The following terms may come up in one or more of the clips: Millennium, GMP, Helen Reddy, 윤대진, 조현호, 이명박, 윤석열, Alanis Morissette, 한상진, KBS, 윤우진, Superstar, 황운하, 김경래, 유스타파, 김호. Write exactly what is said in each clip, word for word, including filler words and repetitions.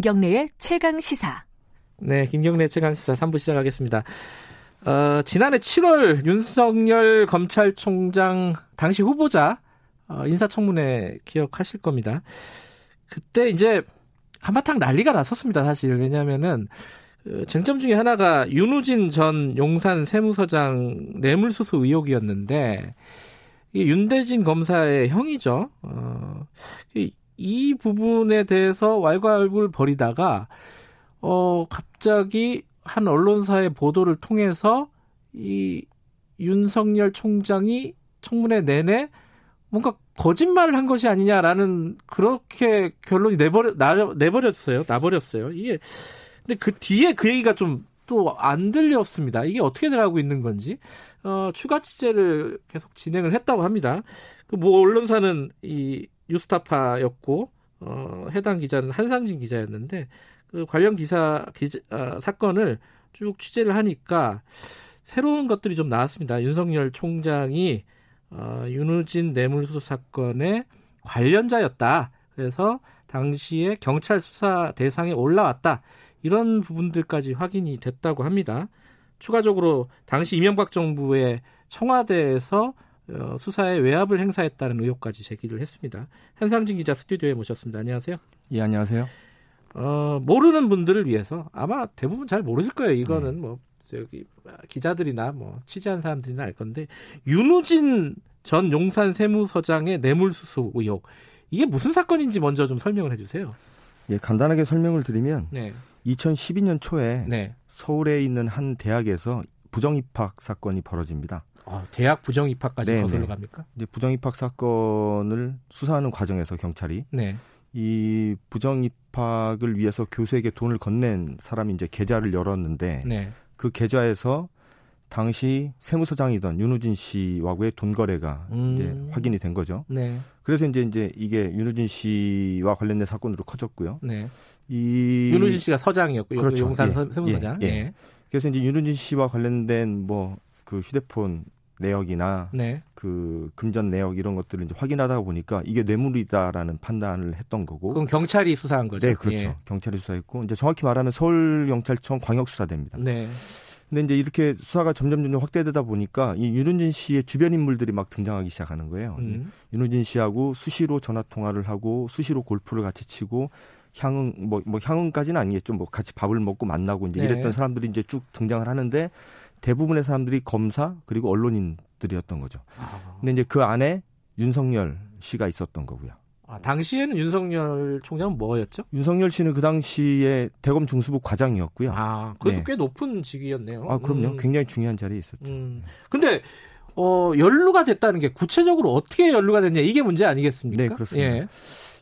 김경래의 최강시사. 네, 김경래 최강시사 삼 부 시작하겠습니다. 어, 지난해 칠월 윤석열 검찰총장 당시 후보자 어, 인사청문회 기억하실 겁니다. 그때 이제 한바탕 난리가 났었습니다, 사실. 왜냐하면은 쟁점 중에 하나가 윤우진 전 용산 세무서장 뇌물수수 의혹이었는데, 이게 윤대진 검사의 형이죠. 어, 이 부분에 대해서 왈가왈부를 벌이다가 어, 갑자기 한 언론사의 보도를 통해서 이 윤석열 총장이 청문회 내내 뭔가 거짓말을 한 것이 아니냐라는 그렇게 결론이 내버려 나버렸어요. 나버렸어요. 이게 근데 그 뒤에 그 얘기가 좀 또 안 들렸습니다. 이게 어떻게 돼가고 있는 건지 어, 추가 취재를 계속 진행을 했다고 합니다. 그 뭐 언론사는 이 유스타파였고 어, 해당 기자는 한상진 기자였는데, 그 관련 기사 기자, 어, 사건을 쭉 취재를 하니까 새로운 것들이 좀 나왔습니다. 윤석열 총장이 어, 윤우진 뇌물수수 사건의 관련자였다. 그래서 당시에 경찰 수사 대상에 올라왔다. 이런 부분들까지 확인이 됐다고 합니다. 추가적으로 당시 이명박 정부의 청와대에서 어, 수사에 외압을 행사했다는 의혹까지 제기를 했습니다. 한상진 기자 스튜디오에 모셨습니다. 안녕하세요. 예, 안녕하세요. 어, 모르는 분들을 위해서, 아마 대부분 잘 모르실 거예요. 이거는 네. 뭐 여기 기자들이나 뭐 취재한 사람들이나 알 건데, 윤우진 전 용산 세무서장의 뇌물수수 의혹, 이게 무슨 사건인지 먼저 좀 설명을 해주세요. 예, 간단하게 설명을 드리면 네. 이천십이 년 초에 네. 서울에 있는 한 대학에서 부정입학 사건이 벌어집니다. 아, 대학 부정입학까지 거슬러 갑니까? 이제 부정입학 사건을 수사하는 과정에서 경찰이 네. 이 부정입학을 위해서 교수에게 돈을 건넨 사람이 이제 계좌를 열었는데 네. 그 계좌에서 당시 세무서장이던 윤우진 씨와의 돈 거래가 음. 이제 확인이 된 거죠. 네. 그래서 이제 이제 이게 윤우진 씨와 관련된 사건으로 커졌고요. 네. 이 윤우진 씨가 서장이었고, 그렇죠. 용산 예. 세무서장. 예. 예. 예. 그래서 이제 윤우진 씨와 관련된 뭐 그 휴대폰 내역이나 네. 그 금전 내역 이런 것들을 이제 확인하다 보니까 이게 뇌물이다라는 판단을 했던 거고. 그럼 경찰이 수사한 거죠? 네, 그렇죠. 예. 경찰이 수사했고, 이제 정확히 말하면 서울경찰청 광역수사대입니다. 네. 근데 이제 이렇게 수사가 점점 점점 확대되다 보니까 이 윤우진 씨의 주변 인물들이 막 등장하기 시작하는 거예요. 음. 윤우진 씨하고 수시로 전화 통화를 하고 수시로 골프를 같이 치고 향응 뭐, 뭐 향응까지는 아니겠죠. 뭐 같이 밥을 먹고 만나고 이제 네. 이랬던 사람들이 이제 쭉 등장을 하는데, 대부분의 사람들이 검사 그리고 언론인들이었던 거죠. 근데 이제 그 안에 윤석열 씨가 있었던 거고요. 아, 당시에는 윤석열 총장은 뭐였죠? 윤석열 씨는 그 당시에 대검 중수부 과장이었고요. 아, 그래도 네. 꽤 높은 직위였네요. 아, 그럼요. 음. 굉장히 중요한 자리에 있었죠. 음. 근데 어, 연루가 됐다는 게 구체적으로 어떻게 연루가 됐냐, 이게 문제 아니겠습니까? 네, 그렇습니다. 예.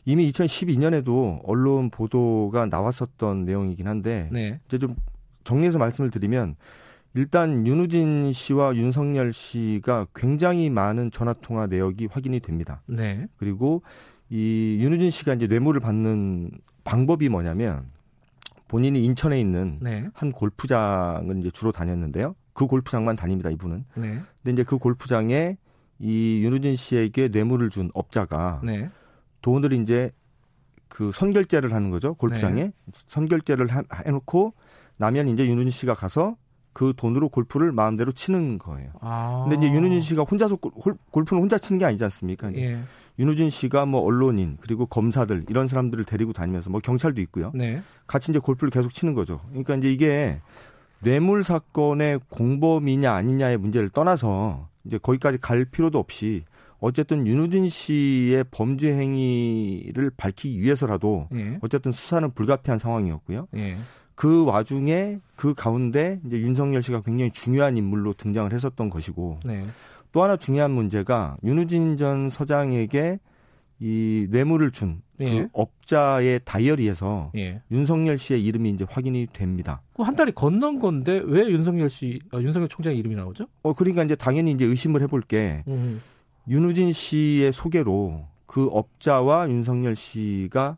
이미 이천십이 년에도 언론 보도가 나왔었던 내용이긴 한데 네. 이제 좀 정리해서 말씀을 드리면, 일단 윤우진 씨와 윤석열 씨가 굉장히 많은 전화통화 내역이 확인이 됩니다. 네. 그리고 이 윤우진 씨가 이제 뇌물을 받는 방법이 뭐냐면, 본인이 인천에 있는 네. 한 골프장을 이제 주로 다녔는데요. 그 골프장만 다닙니다, 이분은. 네. 근데 이제 그 골프장에 이 윤우진 씨에게 뇌물을 준 업자가 네. 돈을 이제 그 선결제를 하는 거죠, 골프장에. 네. 선결제를 해놓고 나면 이제 윤우진 씨가 가서 그 돈으로 골프를 마음대로 치는 거예요. 아. 근데 이제 윤우진 씨가 혼자서 골프는 혼자 치는 게 아니지 않습니까? 예. 윤우진 씨가 뭐 언론인 그리고 검사들 이런 사람들을 데리고 다니면서 뭐 경찰도 있고요. 네. 같이 이제 골프를 계속 치는 거죠. 그러니까 이제 이게 뇌물 사건의 공범이냐 아니냐의 문제를 떠나서 이제 거기까지 갈 필요도 없이, 어쨌든 윤우진 씨의 범죄 행위를 밝히기 위해서라도 예. 어쨌든 수사는 불가피한 상황이었고요. 예. 그 와중에 그 가운데 이제 윤석열 씨가 굉장히 중요한 인물로 등장을 했었던 것이고 네. 또 하나 중요한 문제가, 윤우진 전 서장에게 이 뇌물을 준 그 예. 업자의 다이어리에서 예. 윤석열 씨의 이름이 이제 확인이 됩니다. 한 달이 건넌 건데 왜 윤석열 씨, 아, 윤석열 총장의 이름이 나오죠? 어, 그러니까 이제 당연히 이제 의심을 해볼 게, 음. 윤우진 씨의 소개로 그 업자와 윤석열 씨가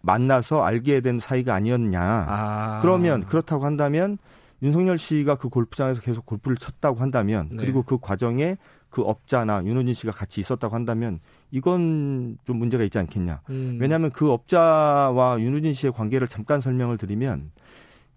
만나서 알게 된 사이가 아니었냐. 아. 그러면 그렇다고 한다면 윤석열 씨가 그 골프장에서 계속 골프를 쳤다고 한다면 네. 그리고 그 과정에 그 업자나 윤우진 씨가 같이 있었다고 한다면 이건 좀 문제가 있지 않겠냐. 음. 왜냐하면 그 업자와 윤우진 씨의 관계를 잠깐 설명을 드리면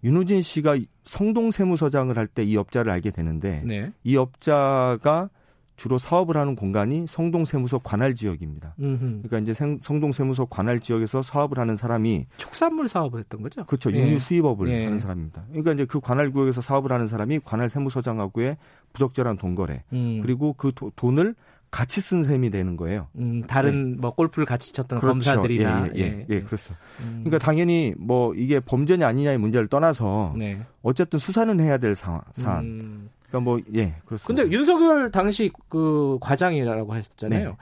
윤우진 씨가 성동세무서장을 할 때 이 업자를 알게 되는데 네. 이 업자가 주로 사업을 하는 공간이 성동세무서 관할 지역입니다. 음흠. 그러니까 이제 성동세무서 관할 지역에서 사업을 하는 사람이 축산물 사업을 했던 거죠? 그렇죠. 예. 육류 수입업을 예. 하는 사람입니다. 그러니까 이제 그 관할 구역에서 사업을 하는 사람이 관할 세무서장하고의 부적절한 돈거래 음. 그리고 그 도, 돈을 같이 쓴 셈이 되는 거예요. 음, 다른 네. 뭐 골프를 같이 쳤던 그렇죠. 검사들이나 예, 예, 예, 예. 예 그렇죠. 음. 그러니까 당연히 뭐 이게 범죄냐 아니냐의 문제를 떠나서 네. 어쨌든 수사는 해야 될 사, 사안. 음. 그러니까 뭐 예 그렇습니다. 그런데 윤석열 당시 그 과장이라고 하셨잖아요. 네.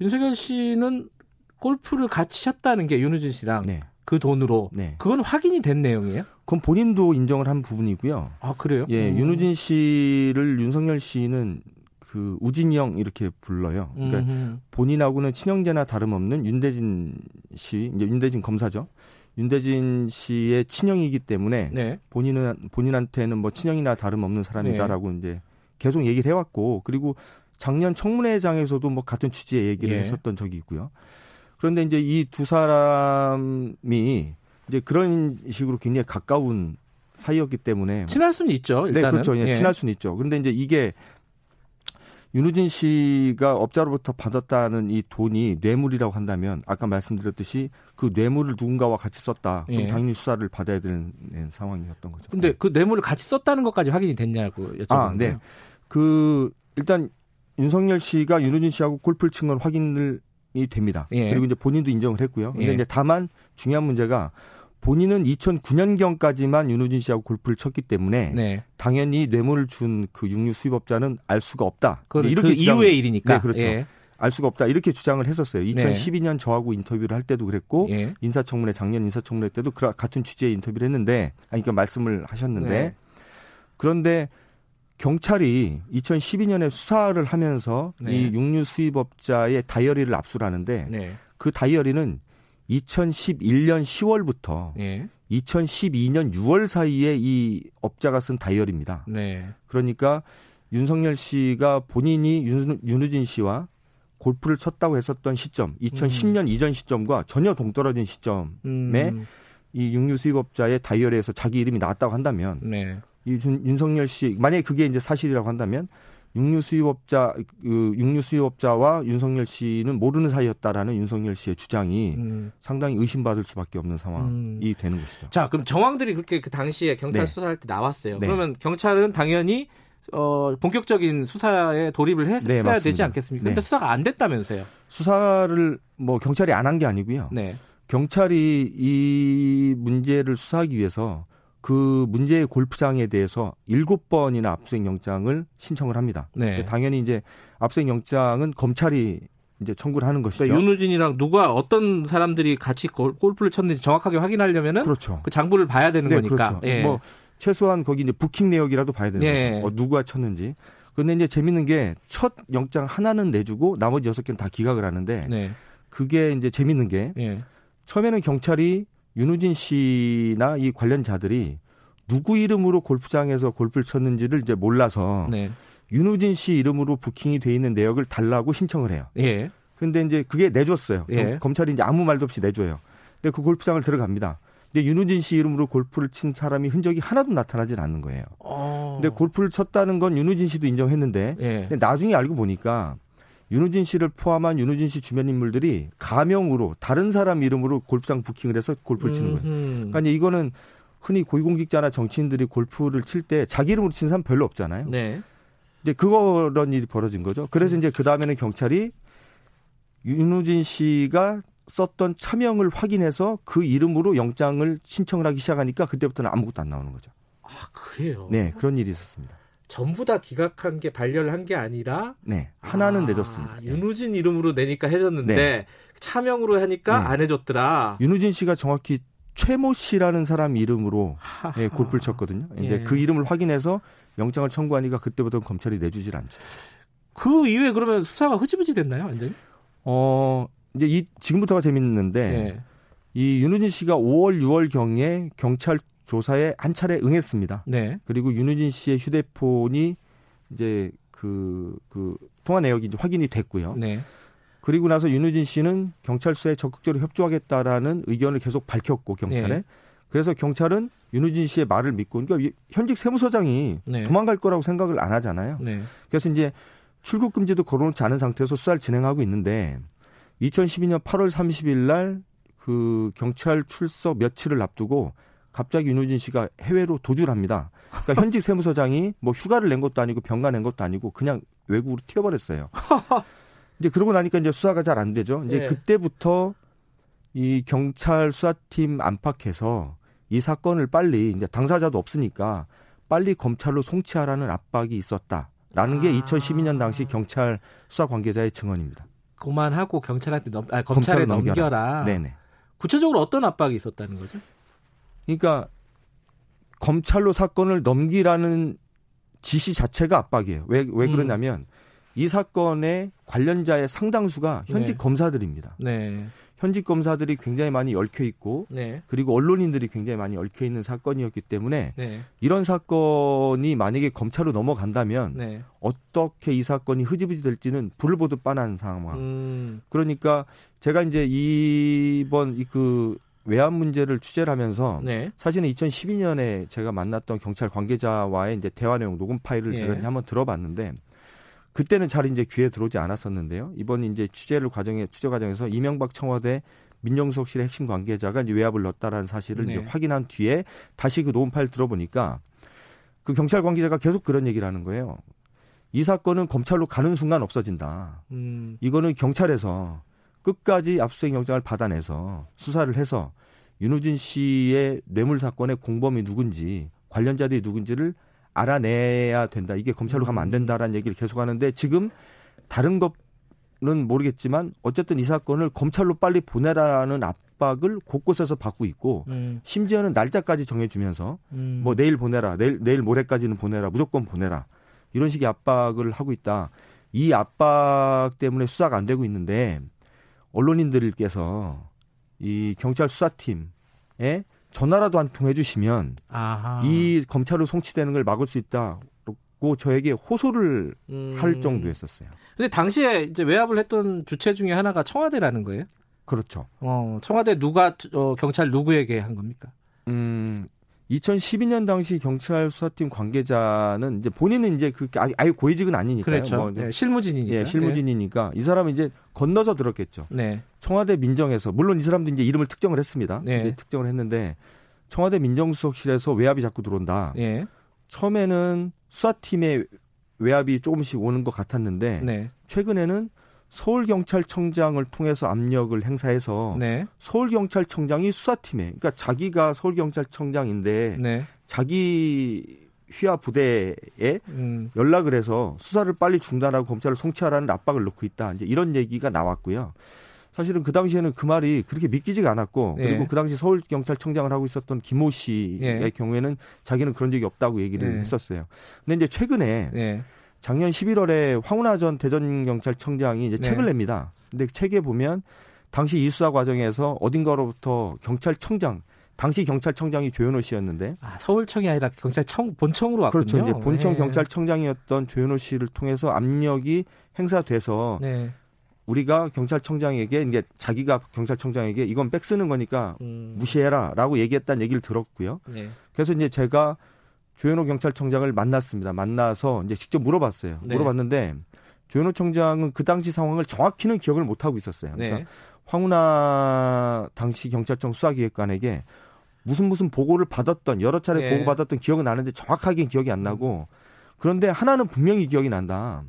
윤석열 씨는 골프를 같이 쳤다는 게 윤우진 씨랑 네. 그 돈으로 네. 그건 확인이 된 내용이에요? 그건 본인도 인정을 한 부분이고요. 아 그래요? 예 음. 윤우진 씨를 윤석열 씨는 그 우진이 형 이렇게 불러요. 그러니까 음흠. 본인하고는 친형제나 다름없는 윤대진 씨, 이제 윤대진 검사죠. 윤대진 씨의 친형이기 때문에 네. 본인은 본인한테는 뭐 친형이나 다름없는 사람이다라고 네. 이제 계속 얘기를 해왔고, 그리고 작년 청문회장에서도 뭐 같은 취지의 얘기를 예. 했었던 적이 있고요. 그런데 이제 이 두 사람이 이제 그런 식으로 굉장히 가까운 사이였기 때문에 친할 수는 있죠. 일단은. 네, 그렇죠. 예. 친할 수는 있죠. 그런데 이제 이게 윤우진 씨가 업자로부터 받았다는 이 돈이 뇌물이라고 한다면 아까 말씀드렸듯이 그 뇌물을 누군가와 같이 썼다. 그럼 예. 당연히 수사를 받아야 되는 상황이었던 거죠. 그런데 그 뇌물을 같이 썼다는 것까지 확인이 됐냐고 여쭤보는데요. 아, 네. 그 일단 윤석열 씨가 윤우진 씨하고 골프를 친 건 확인이 됩니다. 예. 그리고 이제 본인도 인정을 했고요. 근데 예. 이제 다만 중요한 문제가 본인은 이천구 년경까지만 윤우진 씨하고 골프를 쳤기 때문에 네. 당연히 뇌물을 준 그 육류 수입업자는 알 수가 없다. 그, 이렇게 그 주장을, 이후의 일이니까. 네, 그렇죠. 예. 알 수가 없다. 이렇게 주장을 했었어요. 이천십이 년 저하고 인터뷰를 할 때도 그랬고 예. 인사청문회 작년 인사청문회 때도 같은 주제의 인터뷰를 했는데 아니, 그러니까 말씀을 하셨는데 네. 그런데 경찰이 이천십이 년에 수사를 하면서 네. 이 육류 수입업자의 다이어리를 압수를 하는데 네. 그 다이어리는 이천십일 년 시월부터 예. 이천십이 년 유월 사이에 이 업자가 쓴 다이어리입니다. 네. 그러니까 윤석열 씨가 본인이 윤, 윤우진 씨와 골프를 쳤다고 했었던 시점, 이천십 년 음. 이전 시점과 전혀 동떨어진 시점에 음. 이 육류 수입업자의 다이어리에서 자기 이름이 나왔다고 한다면 네. 이 준, 윤석열 씨, 만약에 그게 이제 사실이라고 한다면 육류 수입업자, 그 육류 수입업자와 윤석열 씨는 모르는 사이였다라는 윤석열 씨의 주장이 음. 상당히 의심받을 수밖에 없는 상황이 음. 되는 것이죠. 자, 그럼 정황들이 그렇게 그 당시에 경찰 네. 수사할 때 나왔어요. 네. 그러면 경찰은 당연히 어, 본격적인 수사에 돌입을 했어야 네, 되지 않겠습니까? 그런데 네. 수사가 안 됐다면서요? 수사를 뭐 경찰이 안 한 게 아니고요. 네. 경찰이 이 문제를 수사하기 위해서. 그 문제의 골프장에 대해서 일곱 번이나 압수수색 영장을 신청을 합니다. 네. 당연히 이제 압수수색 영장은 검찰이 이제 청구를 하는 것이죠. 그러니까 윤우진이랑 누가 어떤 사람들이 같이 골프를 쳤는지 정확하게 확인하려면은 그렇죠. 그 장부를 봐야 되는 네, 거니까. 그렇죠. 예. 뭐 최소한 거기 이제 부킹 내역이라도 봐야 되는 예. 거죠. 어, 누가 쳤는지. 그런데 이제 재밌는 게 첫 영장 하나는 내주고 나머지 여섯 개는 다 기각을 하는데 네. 그게 이제 재밌는 게 예. 처음에는 경찰이 윤우진 씨나 이 관련자들이 누구 이름으로 골프장에서 골프를 쳤는지를 이제 몰라서 네. 윤우진 씨 이름으로 부킹이 돼 있는 내역을 달라고 신청을 해요. 예. 근데 이제 그게 내줬어요. 예. 검찰이 이제 아무 말도 없이 내줘요. 근데 그 골프장을 들어갑니다. 근데 윤우진 씨 이름으로 골프를 친 사람이 흔적이 하나도 나타나질 않는 거예요. 오. 근데 골프를 쳤다는 건 윤우진 씨도 인정했는데 예. 근데 나중에 알고 보니까 윤우진 씨를 포함한 윤우진 씨 주변 인물들이 가명으로 다른 사람 이름으로 골프장 부킹을 해서 골프를 치는 거예요. 그러니까 이거는 흔히 고위공직자나 정치인들이 골프를 칠 때 자기 이름으로 친 사람 별로 없잖아요. 네. 이제 그런 일이 벌어진 거죠. 그래서 이제 그 다음에는 경찰이 윤우진 씨가 썼던 차명을 확인해서 그 이름으로 영장을 신청을 하기 시작하니까 그때부터는 아무것도 안 나오는 거죠. 아, 그래요? 네, 그런 일이 있었습니다. 전부 다 기각한 게 발려를 한 게 아니라 네 하나는 아, 내줬습니다. 윤우진 이름으로 내니까 해줬는데 네. 차명으로 하니까 네. 안 해줬더라. 윤우진 씨가 정확히 최모 씨라는 사람 이름으로 예, 골프를 쳤거든요. 이제 예. 그 이름을 확인해서 영장을 청구하니까 그때부터 검찰이 내주질 않죠. 그 이후에 그러면 수사가 흐지부지 됐나요, 완전히? 어 이제 이 지금부터가 재밌는데 예. 이 윤우진 씨가 오월 유월 경에 경찰 조사에 한 차례 응했습니다. 네. 그리고 윤우진 씨의 휴대폰이 이제 그, 그 통화 내역이 이제 확인이 됐고요. 네. 그리고 나서 윤우진 씨는 경찰 수사에 적극적으로 협조하겠다라는 의견을 계속 밝혔고 경찰에. 네. 그래서 경찰은 윤우진 씨의 말을 믿고, 그러니까 현직 세무서장이 네. 도망갈 거라고 생각을 안 하잖아요. 네. 그래서 이제 출국 금지도 걸어놓지 않은 상태에서 수사를 진행하고 있는데 이천십이 년 팔월 삼십일 날 그 경찰 출석 며칠을 앞두고 갑자기 윤우진 씨가 해외로 도주를 합니다. 그러니까 현직 세무서장이 뭐 휴가를 낸 것도 아니고 병가 낸 것도 아니고 그냥 외국으로 튀어버렸어요. 이제 그러고 나니까 이제 수사가 잘 안 되죠. 이제 네. 그때부터 이 경찰 수사팀 안팎에서 이 사건을 빨리 이제 당사자도 없으니까 빨리 검찰로 송치하라는 압박이 있었다라는 아. 게 이천십이 년 당시 경찰 수사 관계자의 증언입니다. 그만하고 경찰한테 넘, 아, 검찰에 넘겨라. 네네. 구체적으로 어떤 압박이 있었다는 거죠? 그러니까 검찰로 사건을 넘기라는 지시 자체가 압박이에요. 왜, 왜 그러냐면 음. 이 사건의 관련자의 상당수가 현직 네. 검사들입니다. 네. 현직 검사들이 굉장히 많이 얽혀 있고 네. 그리고 언론인들이 굉장히 많이 얽혀 있는 사건이었기 때문에 네. 이런 사건이 만약에 검찰로 넘어간다면 네. 어떻게 이 사건이 흐지부지 될지는 불을 보듯 뻔한 상황. 음. 그러니까 제가 이제 이번 그 외환 문제를 취재를 하면서 네. 사실은 이천십이 년에 제가 만났던 경찰 관계자와의 이제 대화 내용 녹음 파일을 네. 제가 이제 한번 들어봤는데. 그때는 잘 이제 귀에 들어오지 않았었는데요. 이번 이제 취재를 과정에 취재 과정에서 이명박 청와대 민정수석실의 핵심 관계자가 이제 외압을 넣었다라는 사실을 네. 이제 확인한 뒤에 다시 그 녹음 파일 들어보니까 그 경찰 관계자가 계속 그런 얘기를 하는 거예요. 이 사건은 검찰로 가는 순간 없어진다. 음. 이거는 경찰에서 끝까지 압수수색 영장을 받아내서 수사를 해서 윤우진 씨의 뇌물 사건의 공범이 누군지 관련자들이 누군지를 알아내야 된다. 이게 검찰로 가면 안 된다라는 얘기를 계속 하는데 지금 다른 것은 모르겠지만 어쨌든 이 사건을 검찰로 빨리 보내라는 압박을 곳곳에서 받고 있고 음. 심지어는 날짜까지 정해주면서 음. 뭐 내일 보내라. 내일, 내일 모레까지는 보내라. 무조건 보내라. 이런 식의 압박을 하고 있다. 이 압박 때문에 수사가 안 되고 있는데 언론인들께서 이 경찰 수사팀에 전화라도 한 통 해주시면 아하. 이 검찰로 송치되는 걸 막을 수 있다고 저에게 호소를 음. 할 정도였었어요. 근데 당시에 이제 외압을 했던 주체 중에 하나가 청와대라는 거예요? 그렇죠. 어, 청와대 누가 어, 경찰 누구에게 한 겁니까? 음, 이천십이 년 당시 경찰 수사팀 관계자는 이제 본인은 이제 그 아예 고위직은 아니니까요. 그렇죠. 뭐 네, 실무진이니까. 예, 실무진이니까 네. 이 사람은 이제 건너서 들었겠죠. 네. 청와대 민정에서 물론 이 사람도 이제 이름을 특정을 했습니다. 네. 이제 특정을 했는데 청와대 민정수석실에서 외압이 자꾸 들어온다. 네. 처음에는 수사팀의 외압이 조금씩 오는 것 같았는데 네. 최근에는 서울경찰청장을 통해서 압력을 행사해서 네. 서울경찰청장이 수사팀에 그러니까 자기가 서울경찰청장인데 네. 자기 휘하 부대에 음. 연락을 해서 수사를 빨리 중단하고 검찰을 송치하라는 압박을 넣고 있다. 이제 이런 얘기가 나왔고요. 사실은 그 당시에는 그 말이 그렇게 믿기지가 않았고 네. 그리고 그 당시 서울경찰청장을 하고 있었던 김호 씨의 네. 경우에는 자기는 그런 적이 없다고 얘기를 네. 했었어요. 그런데 이제 최근에 네. 작년 십일월에 황운하 전 대전경찰청장이 이제 네. 책을 냅니다. 근데 책에 보면 당시 이 수사 과정에서 어딘가로부터 경찰청장, 당시 경찰청장이 조현호 씨였는데 아, 서울청이 아니라 경찰청 본청으로 왔군요. 그렇죠. 이제 본청 네. 경찰청장이었던 조현호 씨를 통해서 압력이 행사돼서 네. 우리가 경찰청장에게 이제 자기가 경찰청장에게 이건 백 쓰는 거니까 음. 무시해라라고 얘기했다는 얘기를 들었고요. 네. 그래서 이제 제가 조현호 경찰청장을 만났습니다. 만나서 이제 직접 물어봤어요. 네. 물어봤는데 조현호 청장은 그 당시 상황을 정확히는 기억을 못하고 있었어요. 그러니까 네. 황운하 당시 경찰청 수사기획관에게 무슨 무슨 보고를 받았던 여러 차례 네. 보고받았던 기억은 나는데 정확하게 기억이 안 나고 그런데 하나는 분명히 기억이 난다.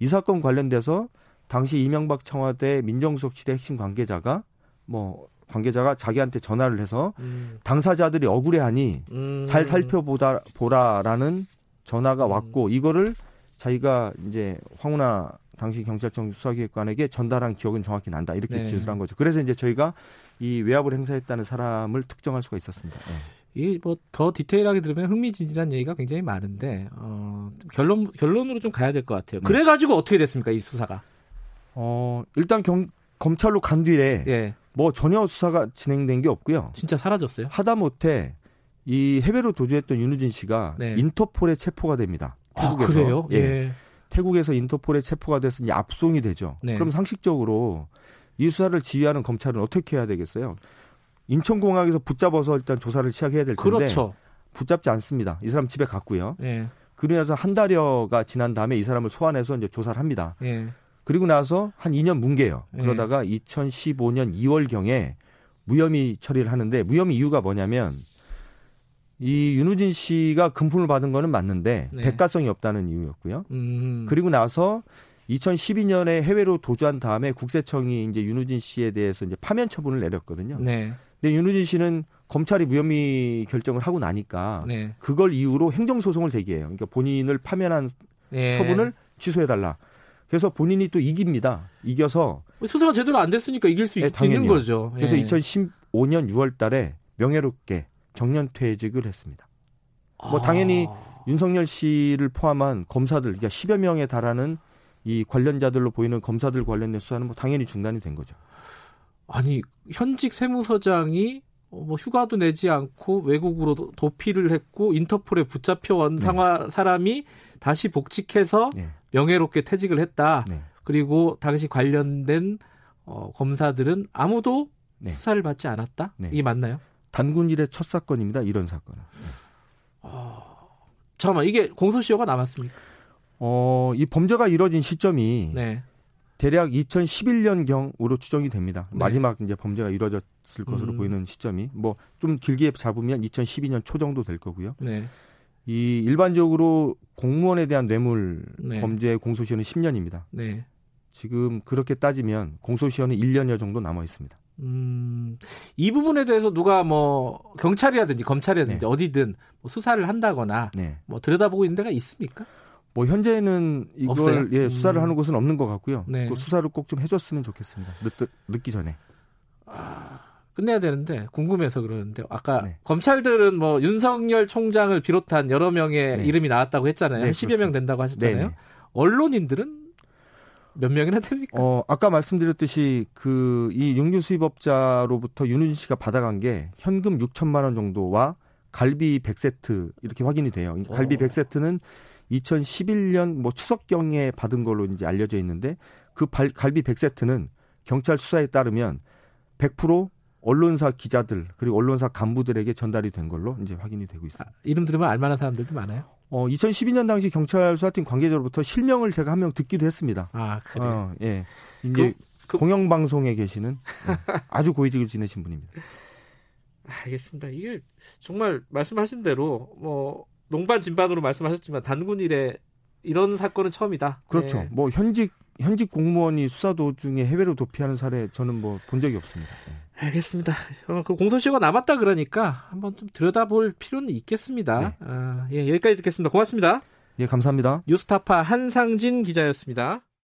이 사건 관련돼서 당시 이명박 청와대 민정수석실의 핵심 관계자가 뭐 관계자가 자기한테 전화를 해서 음. 당사자들이 억울해하니 음. 잘 살펴보다 보라라는 전화가 왔고 음. 이거를 자기가 이제 황운하 당시 경찰청 수사기획관에게 전달한 기억은 정확히 난다 이렇게 네. 진술한 거죠. 그래서 이제 저희가 이 외압을 행사했다는 사람을 특정할 수가 있었습니다. 네. 이 뭐 더 디테일하게 들으면 흥미진진한 얘기가 굉장히 많은데 어, 결론 결론으로 좀 가야 될 것 같아요. 그래 가지고 네. 어떻게 됐습니까 이 수사가? 어 일단 경, 검찰로 간 뒤에. 네. 뭐 전혀 수사가 진행된 게 없고요. 진짜 사라졌어요? 하다못해 이 해외로 도주했던 윤우진 씨가 네. 인터폴에 체포가 됩니다. 아, 태국에서. 그래요? 예. 예. 태국에서 인터폴에 체포가 됐으니 압송이 되죠. 네. 그럼 상식적으로 이 수사를 지휘하는 검찰은 어떻게 해야 되겠어요? 인천공항에서 붙잡아서 일단 조사를 시작해야 될 텐데 그렇죠. 붙잡지 않습니다. 이 사람 집에 갔고요. 네. 그러면서 한 달여가 지난 다음에 이 사람을 소환해서 이제 조사를 합니다. 네. 그리고 나서 한 이 년 뭉개요. 그러다가 네. 이천십오 년 이월경에 무혐의 처리를 하는데 무혐의 이유가 뭐냐면 이 윤우진 씨가 금품을 받은 거는 맞는데 네. 대가성이 없다는 이유였고요. 음. 그리고 나서 이천십이 년에 해외로 도주한 다음에 국세청이 이제 윤우진 씨에 대해서 이제 파면 처분을 내렸거든요. 네. 근데 윤우진 씨는 검찰이 무혐의 결정을 하고 나니까 네. 그걸 이유로 행정소송을 제기해요. 그러니까 본인을 파면한 네. 처분을 취소해달라. 그래서 본인이 또 이깁니다. 이겨서. 수사가 제대로 안 됐으니까 이길 수 네, 있는 거죠. 그래서 예. 이천십오 년 유월 달에 명예롭게 정년퇴직을 했습니다. 아. 뭐 당연히 윤석열 씨를 포함한 검사들, 그러니까 십여 명에 달하는 이 관련자들로 보이는 검사들 관련된 수사는 뭐 당연히 중단이 된 거죠. 아니, 현직 세무서장이 뭐 휴가도 내지 않고 외국으로 도피를 했고 인터폴에 붙잡혀온 네. 상하, 사람이 다시 복직해서 네. 명예롭게 퇴직을 했다. 네. 그리고 당시 관련된 어, 검사들은 아무도 네. 수사를 받지 않았다. 네. 이게 맞나요? 단군 일의 첫 사건입니다. 이런 사건은. 네. 어, 잠깐만 이게 공소시효가 남았습니까? 어, 이 범죄가 이뤄진 시점이 네. 대략 이천십일 년경으로 추정이 됩니다. 네. 마지막 이제 범죄가 이뤄졌을 것으로 음. 보이는 시점이 뭐 좀 길게 잡으면 이천십이 년 초 정도 될 거고요. 네. 이 일반적으로 공무원에 대한 뇌물 네. 범죄 공소시효는 십 년입니다. 네. 지금 그렇게 따지면 공소시효는 일 년여 정도 남아 있습니다. 음, 이 부분에 대해서 누가 뭐 경찰이라든지 검찰이라든지 네. 어디든 뭐 수사를 한다거나 네. 뭐 들여다보고 있는 데가 있습니까? 뭐 현재는 이걸 예, 수사를 음. 하는 곳은 없는 것 같고요. 네. 그 수사를 꼭 좀 해줬으면 좋겠습니다. 늦, 늦기 전에. 아. 끝내야 되는데 궁금해서 그러는데 아까 네. 검찰들은 뭐 윤석열 총장을 비롯한 여러 명의 네. 이름이 나왔다고 했잖아요. 네, 한 십여 명 된다고 하셨잖아요. 네네. 언론인들은 몇 명이나 됩니까? 어, 아까 말씀드렸듯이 그 이 육류수입업자로부터 윤우진 씨가 받아간 게 현금 육천만 원 정도와 갈비 백 세트 이렇게 확인이 돼요. 갈비 오. 백 세트는 이천십일 년 뭐 추석경에 받은 걸로 이제 알려져 있는데 그 발, 갈비 백 세트는 경찰 수사에 따르면 백 퍼센트 언론사 기자들 그리고 언론사 간부들에게 전달이 된 걸로 이제 확인이 되고 있습니다. 아, 이름 들으면 알만한 사람들도 많아요? 어, 이천십이 년 당시 경찰 수사팀 관계자로부터 실명을 제가 한 명 듣기도 했습니다. 아, 그래요? 어, 예. 이제 그, 그... 공영방송에 계시는 예, 아주 고위직을 지내신 분입니다. 알겠습니다. 이게 정말 말씀하신 대로 뭐 농반 진반으로 말씀하셨지만 단군 일에 이런 사건은 처음이다. 그렇죠. 예. 뭐 현직 현직 공무원이 수사 도중에 해외로 도피하는 사례 저는 뭐 본 적이 없습니다. 예. 알겠습니다. 그 공소시효가 남았다 그러니까 한번 좀 들여다볼 필요는 있겠습니다. 네. 아, 예, 여기까지 듣겠습니다. 고맙습니다. 예, 감사합니다. 유스타파 한상진 기자였습니다.